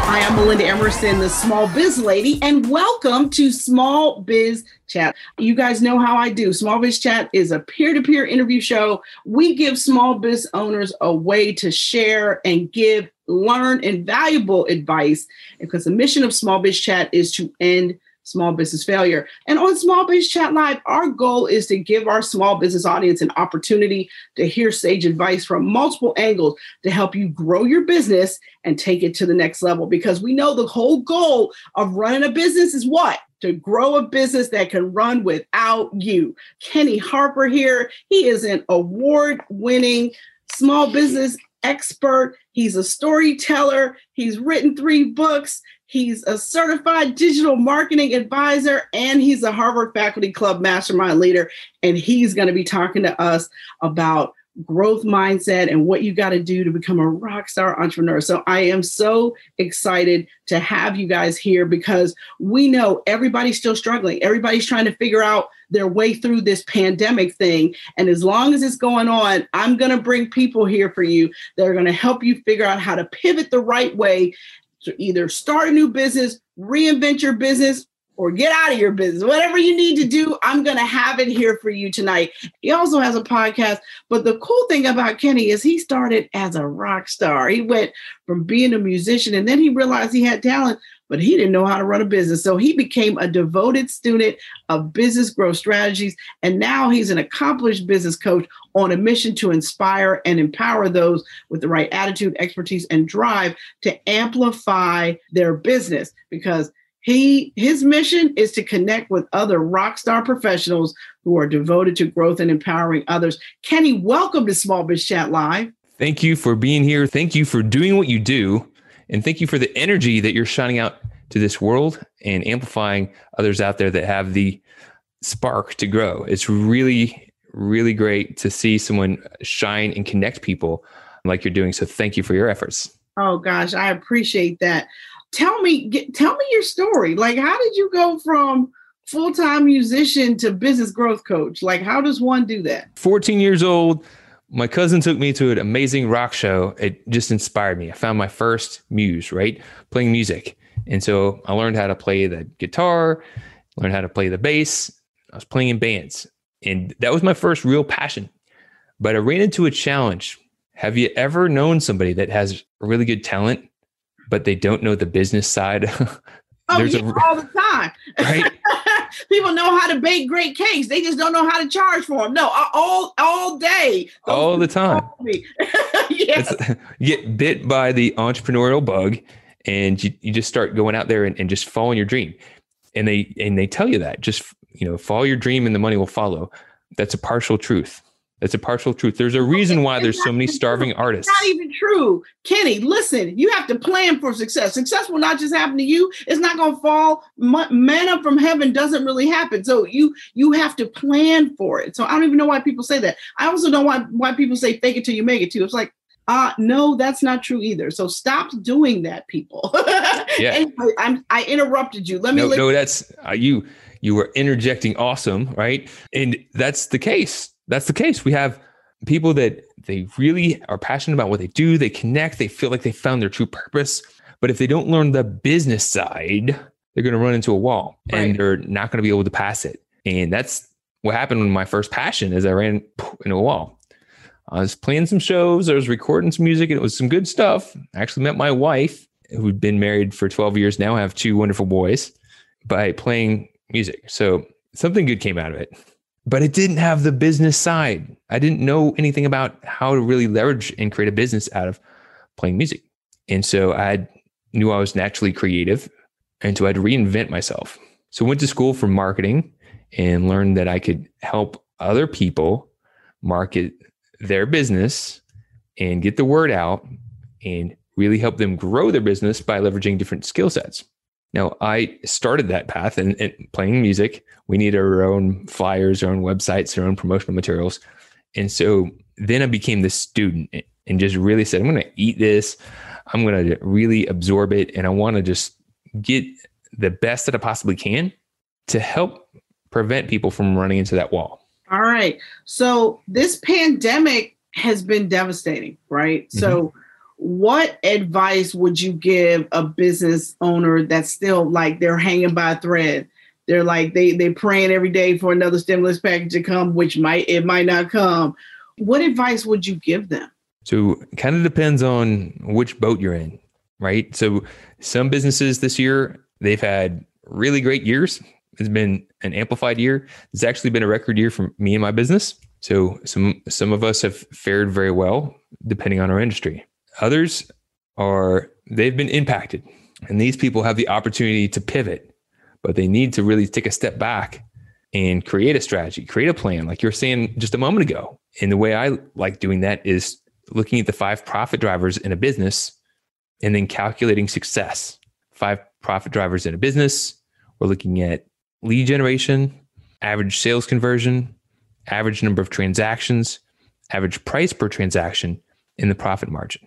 Hi, I'm Melinda Emerson, the small biz lady, and welcome to Small Biz Chat. You guys know how I do. Small Biz Chat is a peer-to-peer interview show. We give small biz owners a way to share and give, learn, and valuable advice, because the mission of Small Biz Chat is to end small business failure. And on Small Biz Chat Live, our goal is to give our small business audience an opportunity to hear sage advice from multiple angles to help you grow your business and take it to the next level. Because we know the whole goal of running a business is what? To grow a business that can run without you. Kenny Harper here. He is an award-winning small business expert. He's a storyteller. He's written 3 books. He's a certified digital marketing advisor, and he's a Harvard Faculty Club mastermind leader. And he's going to be talking to us about growth mindset and what you got to do to become a rock star entrepreneur. So I am so excited to have you guys here, because we know everybody's still struggling. Everybody's trying to figure out their way through this pandemic thing. And as long as it's going on, I'm going to bring people here for you that are going to help you figure out how to pivot the right way to either start a new business, reinvent your business, or get out of your business. Whatever you need to do, I'm going to have it here for you tonight. He also has a podcast, but the cool thing about Kenny is he started as a rock star. He went from being a musician, and then he realized he had talent, but he didn't know how to run a business. So he became a devoted student of business growth strategies. And now he's an accomplished business coach on a mission to inspire and empower those with the right attitude, expertise, and drive to amplify their business, because his mission is to connect with other rock star professionals who are devoted to growth and empowering others. Kenny, welcome to Small Biz Chat Live. Thank you for being here. Thank you for doing what you do. And thank you for the energy that you're shining out to this world and amplifying others out there that have the spark to grow. It's really, really great to see someone shine and connect people like you're doing. So thank you for your efforts. Oh gosh, I appreciate that. Tell me your story. Like, how did you go from full-time musician to business growth coach? Like, how does one do that? 14 years old. My cousin took me to an amazing rock show. It just inspired me. I found my first muse, right? Playing music. And so I learned how to play the guitar, learned how to play the bass. I was playing in bands. And that was my first real passion. But I ran into a challenge. Have you ever known somebody that has really good talent, but they don't know the business side? All the time. Right? People know how to bake great cakes. They just don't know how to charge for them. No, all day. All the time. Yes. You get bit by the entrepreneurial bug, and you just start going out there and just following your dream. And they tell you that, just, follow your dream and the money will follow. That's a partial truth. There's a reason why there's so many starving artists. It's not even true. Kenny, listen, you have to plan for success. Success will not just happen to you. It's not going to fall. Manna from heaven doesn't really happen. So you have to plan for it. So I don't even know why people say that. I also don't know why people say fake it till you make it too. It's like, no, that's not true either. So stop doing that, people. Yeah. Anyway, I interrupted you. No, that's you were interjecting awesome, right? And that's the case. We have people that they really are passionate about what they do. They connect. They feel like they found their true purpose. But if they don't learn the business side, they're going to run into a wall, right? And they're not going to be able to pass it. And that's what happened with my first passion is I ran into a wall. I was playing some shows. I was recording some music, and it was some good stuff. I actually met my wife, who'd been married for 12 years now. I have 2 wonderful boys, by playing music. So something good came out of it. But it didn't have the business side. I didn't know anything about how to really leverage and create a business out of playing music. And so I knew I was naturally creative. And so I had to reinvent myself. So I went to school for marketing and learned that I could help other people market their business and get the word out and really help them grow their business by leveraging different skill sets. Now, I started that path and playing music. We need our own flyers, our own websites, our own promotional materials. And so then I became the student and just really said, I'm going to eat this. I'm going to really absorb it. And I want to just get the best that I possibly can to help prevent people from running into that wall. All right. So this pandemic has been devastating, right? Mm-hmm. So what advice would you give a business owner that's still like they're hanging by a thread? They're like, they're praying every day for another stimulus package to come, which might not come. What advice would you give them? So it kind of depends on which boat you're in, right? So some businesses this year, they've had really great years. It's been an amplified year. It's actually been a record year for me and my business. So some of us have fared very well, depending on our industry. Others they've been impacted, and these people have the opportunity to pivot, but they need to really take a step back and create a strategy, create a plan. Like you were saying just a moment ago. And the way I like doing that is looking at the 5 profit drivers in a business and then calculating success. 5 profit drivers in a business. We're looking at lead generation, average sales conversion, average number of transactions, average price per transaction, and the profit margin.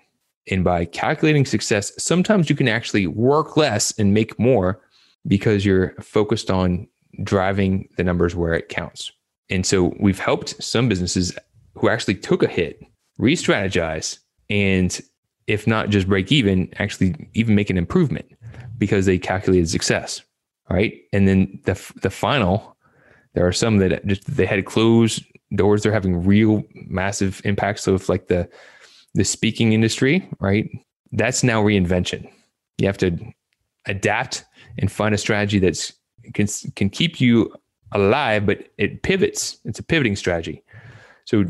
And by calculating success, sometimes you can actually work less and make more because you're focused on driving the numbers where it counts. And so we've helped some businesses who actually took a hit, re-strategize, and if not just break even, actually even make an improvement because they calculated success, right? And then the final, there are some that just, they had to close doors. They're having real massive impacts. So if like the speaking industry, right? That's now reinvention. You have to adapt and find a strategy that's can keep you alive, but it pivots. It's a pivoting strategy. So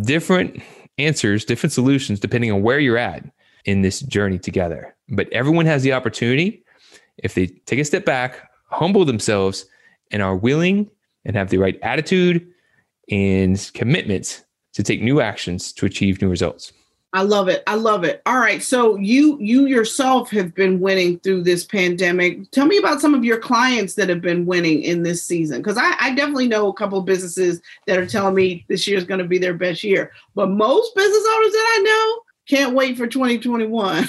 different answers, different solutions, depending on where you're at in this journey together. But everyone has the opportunity, if they take a step back, humble themselves, and are willing and have the right attitude and commitment to take new actions to achieve new results. I love it. I love it. All right. So you yourself have been winning through this pandemic. Tell me about some of your clients that have been winning in this season. Because I definitely know a couple of businesses that are telling me this year is going to be their best year. But most business owners that I know can't wait for 2021.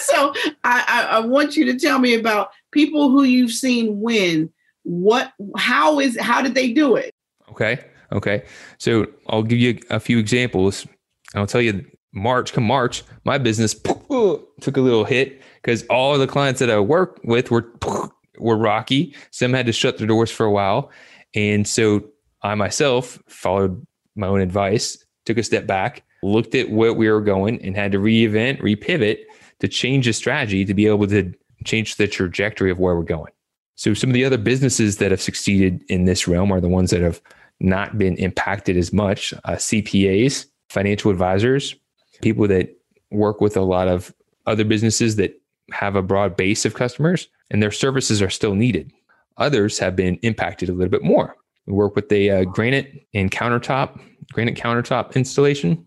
So I want you to tell me about people who you've seen win. How did they do it? Okay. So I'll give you a few examples. I'll tell you, March, my business took a little hit because all of the clients that I work with were rocky. Some had to shut their doors for a while. And so I myself followed my own advice, took a step back, looked at where we were going, and had to repivot to change the strategy to be able to change the trajectory of where we're going. So some of the other businesses that have succeeded in this realm are the ones that have not been impacted as much. CPAs, financial advisors, people that work with a lot of other businesses that have a broad base of customers, and their services are still needed. Others have been impacted a little bit more. We work with a granite countertop installation.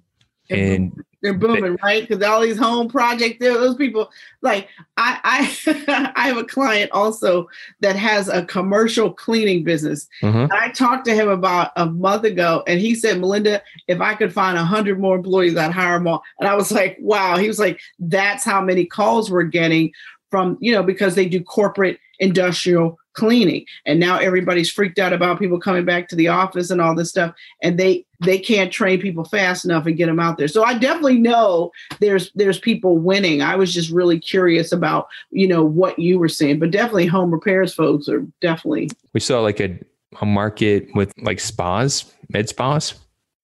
And they're booming, right? Because all these home projects, those people, like I I have a client also that has a commercial cleaning business. Mm-hmm. I talked to him about a month ago, and he said, Melinda, if I could find 100 more employees, I'd hire them all. And I was like, wow. He was like, that's how many calls we're getting from, because they do corporate industrial cleaning. And now everybody's freaked out about people coming back to the office and all this stuff. And they can't train people fast enough and get them out there. So I definitely know there's people winning. I was just really curious about, what you were seeing, but definitely home repairs folks are definitely. We saw like a market with like spas, med spas,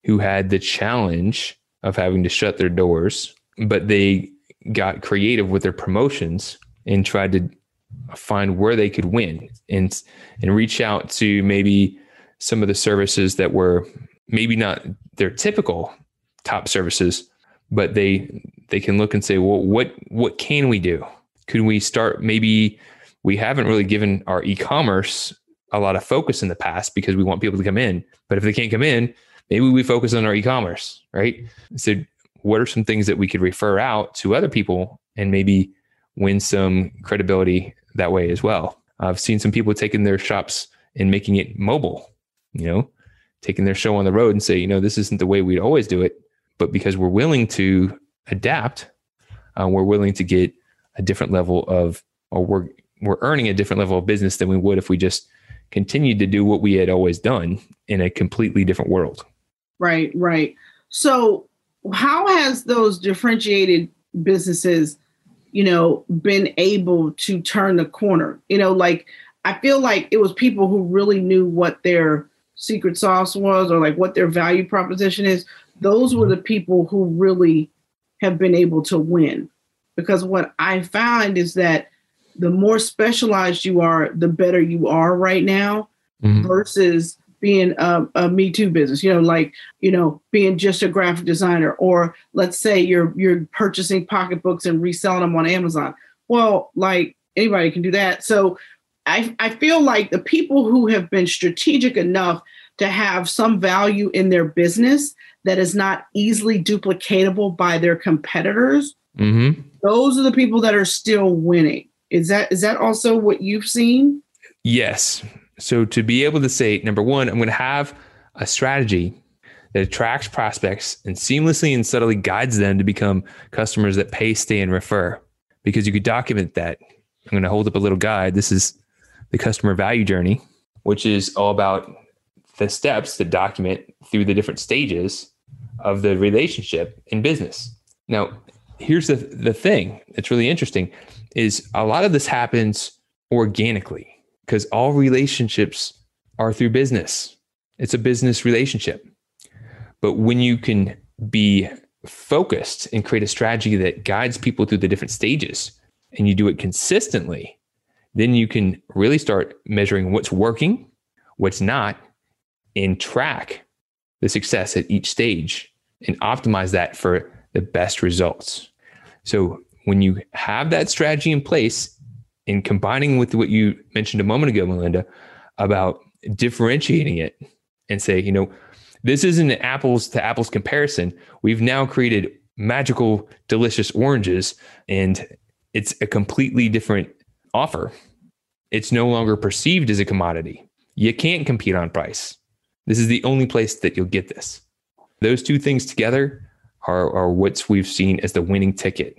who had the challenge of having to shut their doors, but they got creative with their promotions and tried to find where they could win and reach out to maybe some of the services that were maybe not their typical top services, but they can look and say, well, what can we do? Could we start? Maybe we haven't really given our e-commerce a lot of focus in the past because we want people to come in, but if they can't come in, maybe we focus on our e-commerce, right? So what are some things that we could refer out to other people and maybe win some credibility that way as well. I've seen some people taking their shops and making it mobile, you know, taking their show on the road and say, you know, this isn't the way we'd always do it, but because we're willing to adapt, we're willing to get a different level of, or we're earning a different level of business than we would if we just continued to do what we had always done in a completely different world. Right, right. So how has those differentiated businesses, you know, been able to turn the corner? You know, like, I feel like it was people who really knew what their secret sauce was, or like what their value proposition is. Those were the people who really have been able to win. Because what I found is that the more specialized you are, the better you are right now, mm-hmm. versus being a Me Too business, you know, like, you know, being just a graphic designer, or let's say you're purchasing pocketbooks and reselling them on Amazon. Well, like, anybody can do that. So I feel like the people who have been strategic enough to have some value in their business that is not easily duplicatable by their competitors, mm-hmm. those are the people that are still winning. Is that also what you've seen? Yes. So to be able to say, number one, I'm going to have a strategy that attracts prospects and seamlessly and subtly guides them to become customers that pay, stay, and refer. Because you could document that. I'm going to hold up a little guide. This is the customer value journey, which is all about the steps that document through the different stages of the relationship in business. Now, here's the thing that's really interesting is a lot of this happens organically, because all relationships are through business. It's a business relationship. But when you can be focused and create a strategy that guides people through the different stages, and you do it consistently, then you can really start measuring what's working, what's not, and track the success at each stage and optimize that for the best results. So when you have that strategy in place, and combining with what you mentioned a moment ago, Melinda, about differentiating it and say, you know, this isn't an apples to apples comparison. We've now created magical, delicious oranges, and it's a completely different offer. It's no longer perceived as a commodity. You can't compete on price. This is the only place that you'll get this. Those two things together are what we've seen as the winning ticket.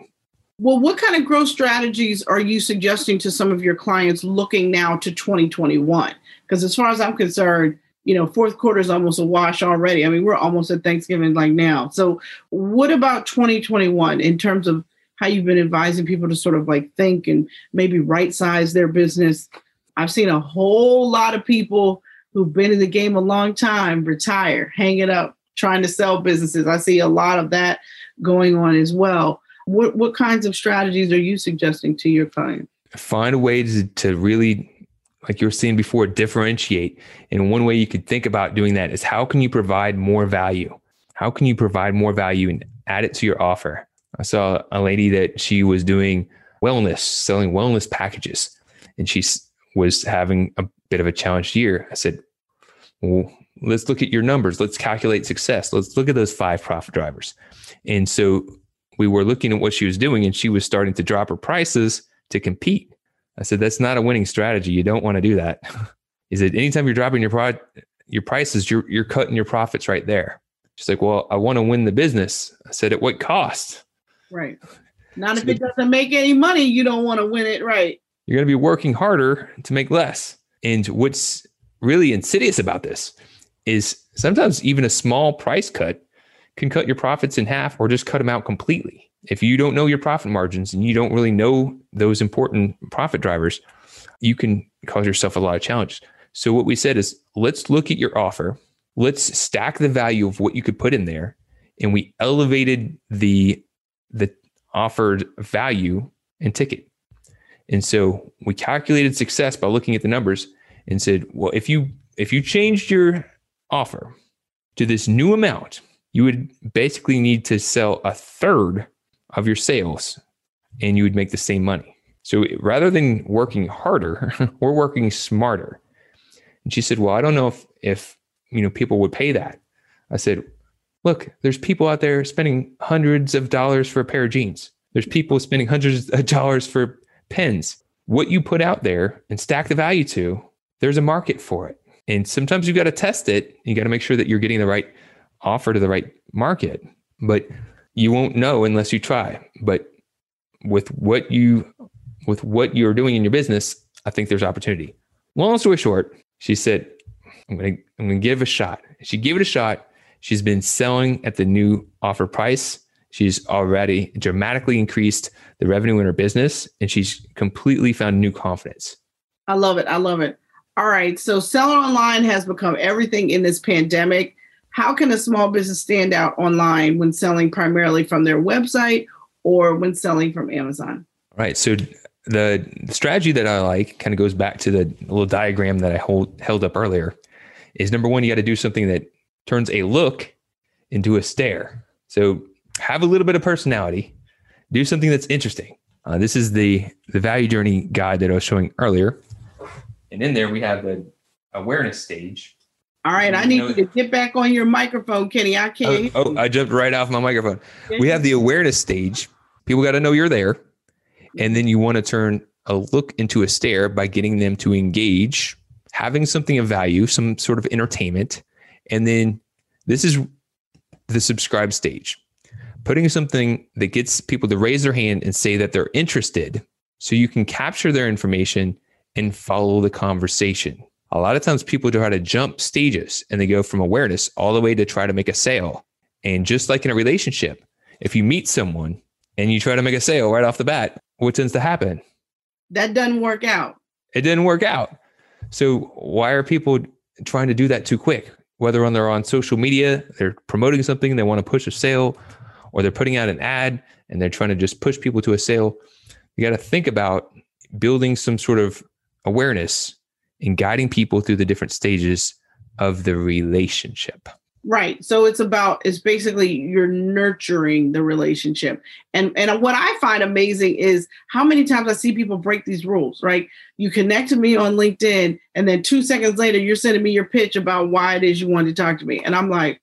Well, what kind of growth strategies are you suggesting to some of your clients looking now to 2021? Because as far as I'm concerned, you know, fourth quarter is almost a wash already. I mean, we're almost at Thanksgiving like now. So what about 2021 in terms of how you've been advising people to sort of like think and maybe right size their business? I've seen a whole lot of people who've been in the game a long time retire, hang it up, trying to sell businesses. I see a lot of that going on as well. What kinds of strategies are you suggesting to your clients? Find a way to really, like you were seeing before, differentiate. And one way you could think about doing that is, how can you provide more value? How can you provide more value and add it to your offer? I saw a lady that she was doing wellness, selling wellness packages, and she was having a bit of a challenged year. I said, well, let's look at your numbers. Let's calculate success. Let's look at those 5 profit drivers. And so we were looking at what she was doing, and she was starting to drop her prices to compete. I said, that's not a winning strategy. You don't want to do that. Is it anytime you're dropping your prices, you're cutting your profits right there. She's like, well, I want to win the business. I said, at what cost? Right. Not so if it doesn't make any money, you don't want to win it. Right. You're going to be working harder to make less. And what's really insidious about this is sometimes even a small price cut can cut your profits in half, or just cut them out completely. If you don't know your profit margins and you don't really know those important profit drivers, you can cause yourself a lot of challenges. So what we said is, let's look at your offer. Let's stack the value of what you could put in there. And we elevated the offered value and ticket. And so we calculated success by looking at the numbers and said, well, if you changed your offer to this new amount, you would basically need to sell a third of your sales, and you would make the same money. So rather than working harder, we're working smarter. And she said, well, I don't know if you know, people would pay that. I said, look, there's people out there spending hundreds of dollars for a pair of jeans. There's people spending hundreds of dollars for pens. what you put out there and stack the value to, there's a market for it. And sometimes you've got to test it. You got to make sure that you're getting the right offer to the right market, but you won't know unless you try. But with what you're doing in your business, I think there's opportunity. Long story short, she said, I'm going to give it a shot. She gave it a shot. She's been selling at the new offer price. She's already dramatically increased the revenue in her business, and she's completely found new confidence. I love it. I love it. All right. So selling online has become everything in this pandemic. How can a small business stand out online when selling primarily from their website or when selling from Amazon? All right. So the strategy that I like kind of goes back to the little diagram that I held up earlier is, number one, you got to do something that turns a look into a stare. So have a little bit of personality, do something that's interesting. This is the value journey guide that I was showing earlier. And in there, we have the awareness stage. All right. I need you to get back on your microphone, Kenny. I can't. Oh, I jumped right off my microphone. We have the awareness stage. People got to know you're there. And then you want to turn a look into a stare by getting them to engage, having something of value, some sort of entertainment. And then this is the subscribe stage, putting something that gets people to raise their hand and say that they're interested, so you can capture their information and follow the conversation. A lot of times people try to jump stages and they go from awareness all the way to try to make a sale. And just like in a relationship, if you meet someone and you try to make a sale right off the bat, what tends to happen? That doesn't work out. It didn't work out. So why are people trying to do that too quick? Whether they're on social media, they're promoting something, they want to push a sale, or they're putting out an ad and they're trying to just push people to a sale. You got to think about building some sort of awareness and guiding people through the different stages of the relationship. Right. So it's basically you're nurturing the relationship. And what I find amazing is how many times I see people break these rules, right? You connect to me on LinkedIn, and then 2 seconds later, you're sending me your pitch about why it is you wanted to talk to me. And I'm like,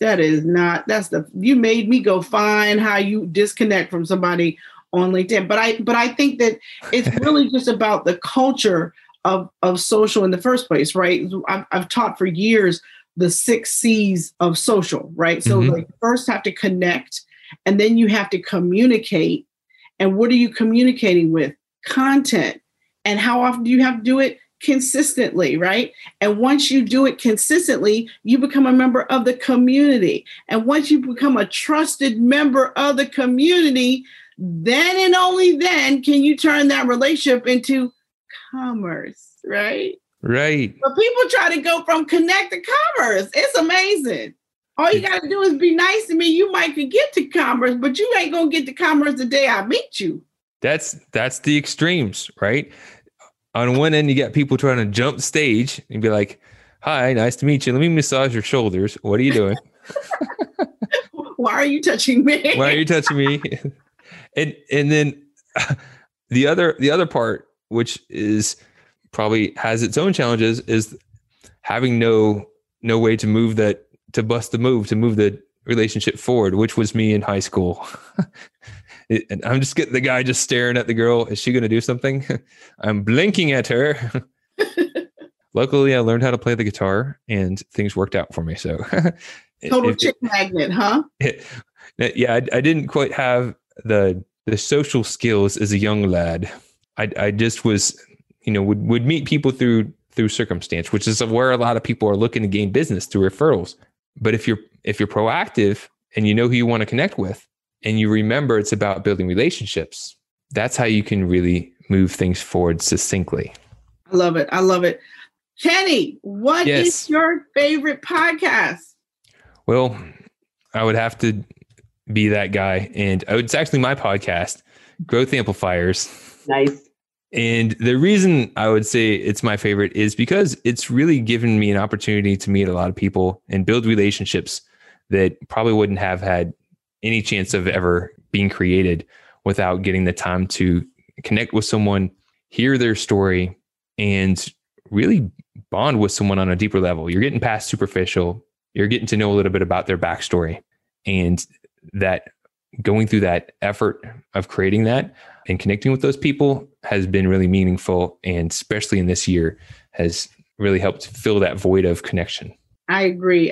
you made me go find how you disconnect from somebody on LinkedIn. But I think that it's really just about the culture of social in the first place, right? I've taught for years the 6 C's of social, right? So mm-hmm. like, first have to connect, and then you have to communicate. And what are you communicating with? Content. And how often do you have to do it? Consistently, right? And once you do it consistently, you become a member of the community. And once you become a trusted member of the community, then and only then can you turn that relationship into commerce, right? Right. But people try to go from connect to commerce. It's amazing. All you got to do is be nice to me. You might could get to commerce, but you ain't going to get to commerce the day I meet you. That's the extremes, right? On one end, you got people trying to jump stage and be like, hi, nice to meet you. Let me massage your shoulders. What are you doing? Why are you touching me? Why are you touching me? And then the other part, which is probably has its own challenges, is having no way to move that, to bust the move, to move the relationship forward, which was me in high school. And I'm just getting the guy just staring at the girl. Is she going to do something? I'm blinking at her. Luckily, I learned how to play the guitar and things worked out for me. So total chick magnet, huh? Yeah, I didn't quite have the social skills as a young lad. I just was, would meet people through circumstance, which is where a lot of people are looking to gain business through referrals. But if you're proactive and you know who you want to connect with, and you remember it's about building relationships, that's how you can really move things forward succinctly. I love it. I love it. Kenny, what is your favorite podcast? Well, I would have to be that guy. And it's actually my podcast, Growth Amplifiers. Nice. And the reason I would say it's my favorite is because it's really given me an opportunity to meet a lot of people and build relationships that probably wouldn't have had any chance of ever being created without getting the time to connect with someone, hear their story, and really bond with someone on a deeper level. You're getting past superficial. You're getting to know a little bit about their backstory, and that going through that effort of creating that and connecting with those people has been really meaningful. And especially in this year has really helped fill that void of connection. I agree.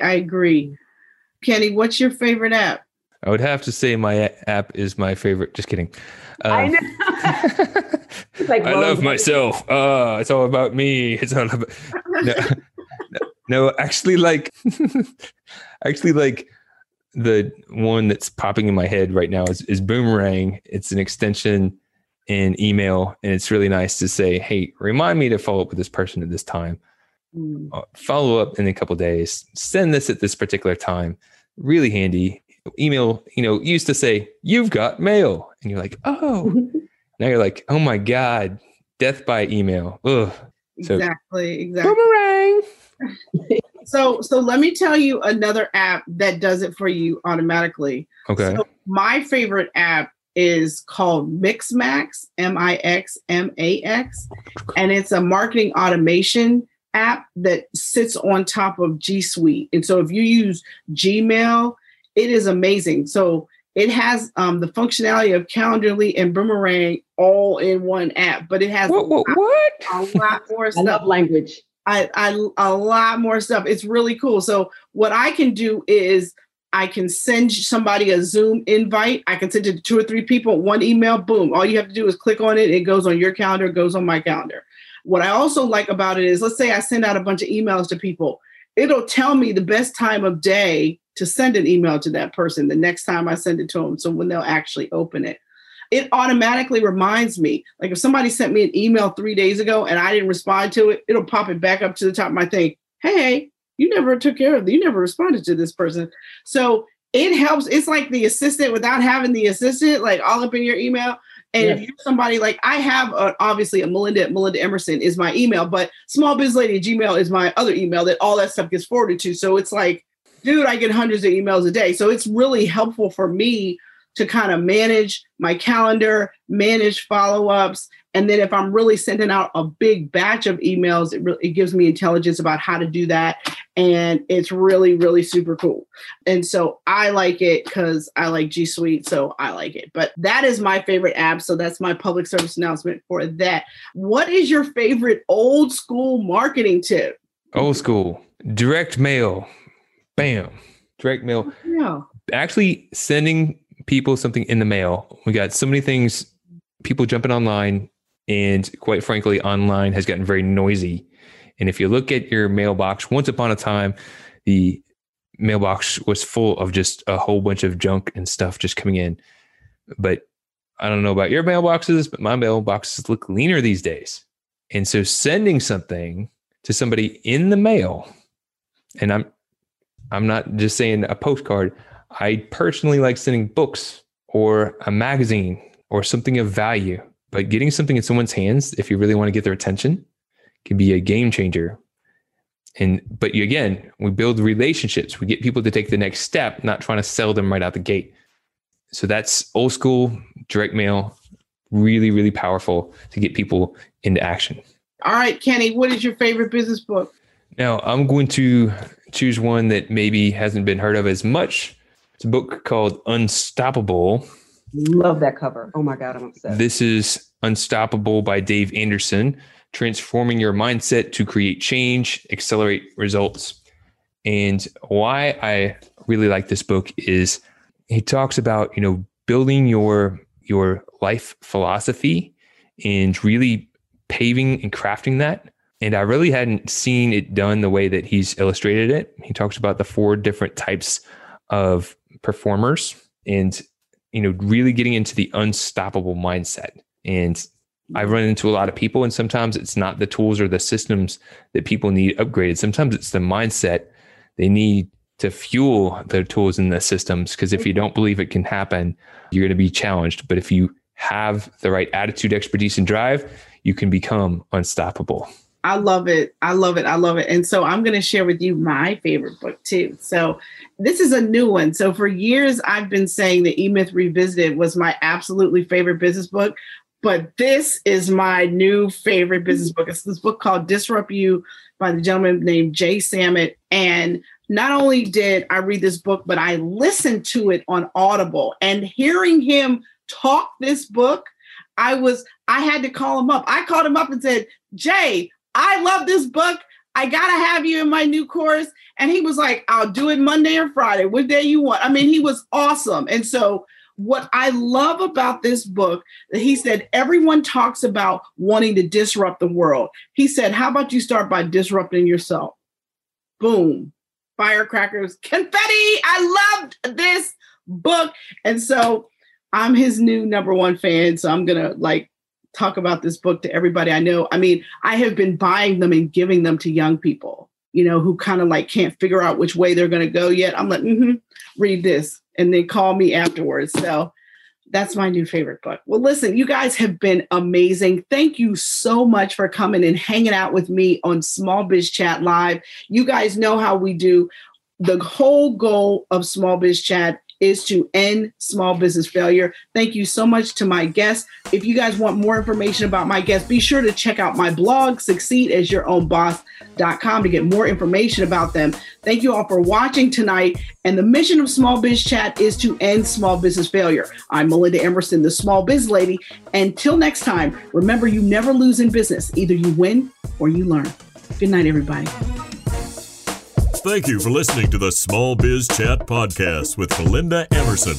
Kenny, what's your favorite app? I would have to say my app is my favorite. Just kidding. I know. Like, I love myself. It's all about me. It's all about actually, the one that's popping in my head right now is Boomerang. It's an extension in email, and it's really nice to say, hey, remind me to follow up with this person at this time. Follow up in a couple of days. Send this at this particular time. Really handy. Email, used to say, you've got mail. And you're like, oh. Now you're like, oh my God, death by email. Ugh. Exactly. Boomerang. So let me tell you another app that does it for you automatically. Okay. So my favorite app is called Mixmax, Mixmax. And it's a marketing automation app that sits on top of G Suite. And so if you use Gmail, it is amazing. So it has the functionality of Calendarly and Boomerang all in one app, but it has a lot more stuff. I love language. A lot more stuff. It's really cool. So what I can do is I can send somebody a Zoom invite. I can send it to 2 or 3 people, one email, boom. All you have to do is click on it. It goes on your calendar, it goes on my calendar. What I also like about it is, let's say I send out a bunch of emails to people. It'll tell me the best time of day to send an email to that person the next time I send it to them. So when they'll actually open it. It automatically reminds me, like if somebody sent me an email 3 days ago and I didn't respond to it, it'll pop it back up to the top of my thing. Hey, you never responded to this person. So it helps. It's like the assistant without having the assistant, like all up in your email. And If you're somebody like I have, obviously a Melinda Emerson is my email, but smallbizlady@gmail.com is my other email that all that stuff gets forwarded to. So it's like, dude, I get hundreds of emails a day. So it's really helpful for me to kind of manage my calendar, manage follow-ups. And then if I'm really sending out a big batch of emails, it gives me intelligence about how to do that. And it's really, really super cool. And so I like it because I like G Suite, so I like it. But that is my favorite app. So that's my public service announcement for that. What is your favorite old school marketing tip? Old school. Direct mail. Bam. Direct mail. Yeah. Actually sending people something in the mail. We got so many things, people jumping online, and quite frankly, online has gotten very noisy. And if you look at your mailbox, once upon a time, the mailbox was full of just a whole bunch of junk and stuff just coming in. But I don't know about your mailboxes, but my mailboxes look leaner these days. And so sending something to somebody in the mail, and I'm not just saying a postcard, I personally like sending books or a magazine or something of value, but getting something in someone's hands, if you really want to get their attention, can be a game changer. But again, we build relationships. We get people to take the next step, not trying to sell them right out the gate. So that's old school direct mail, really, really powerful to get people into action. All right, Kenny, what is your favorite business book? Now I'm going to choose one that maybe hasn't been heard of as much. It's a book called Unstoppable. Love that cover. Oh my God, I'm obsessed. This is Unstoppable by Dave Anderson, transforming your mindset to create change, accelerate results. And why I really like this book is he talks about, building your life philosophy and really paving and crafting that. And I really hadn't seen it done the way that he's illustrated it. He talks about the 4 different types of performers and, really getting into the unstoppable mindset. And I run into a lot of people, and sometimes it's not the tools or the systems that people need upgraded. Sometimes it's the mindset they need to fuel their tools and the systems. Because if you don't believe it can happen, you're going to be challenged. But if you have the right attitude, expertise, and drive, you can become unstoppable. I love it. And so I'm going to share with you my favorite book too. So this is a new one. So for years, I've been saying that E-Myth Revisited was my absolutely favorite business book, but this is my new favorite business book. It's this book called Disrupt You by the gentleman named Jay Samit. And not only did I read this book, but I listened to it on Audible, and hearing him talk this book, I had to call him up. I called him up and said, Jay, I love this book. I got to have you in my new course. And he was like, I'll do it Monday or Friday, what day you want. I mean, he was awesome. And so what I love about this book, he said, everyone talks about wanting to disrupt the world. He said, how about you start by disrupting yourself? Boom. Firecrackers, confetti. I loved this book. And so I'm his new #1 fan. So I'm going to talk about this book to everybody I know. I mean, I have been buying them and giving them to young people, who kind of can't figure out which way they're going to go yet. I'm like, read this. And they call me afterwards. So that's my new favorite book. Well, listen, you guys have been amazing. Thank you so much for coming and hanging out with me on Small Biz Chat Live. You guys know how we do. The whole goal of Small Biz Chat is to end small business failure. Thank you so much to my guests. If you guys want more information about my guests, be sure to check out my blog, SucceedAsYourOwnBoss.com, to get more information about them. Thank you all for watching tonight. And the mission of Small Biz Chat is to end small business failure. I'm Melinda Emerson, the Small Biz Lady. Until next time, remember, you never lose in business. Either you win or you learn. Good night, everybody. Thank you for listening to the Small Biz Chat Podcast with Melinda Emerson.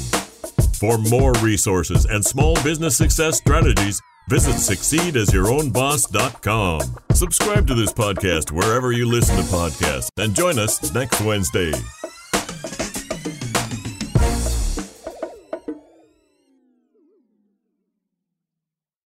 For more resources and small business success strategies, visit SucceedAsYourOwnBoss.com. Subscribe to this podcast wherever you listen to podcasts, and join us next Wednesday.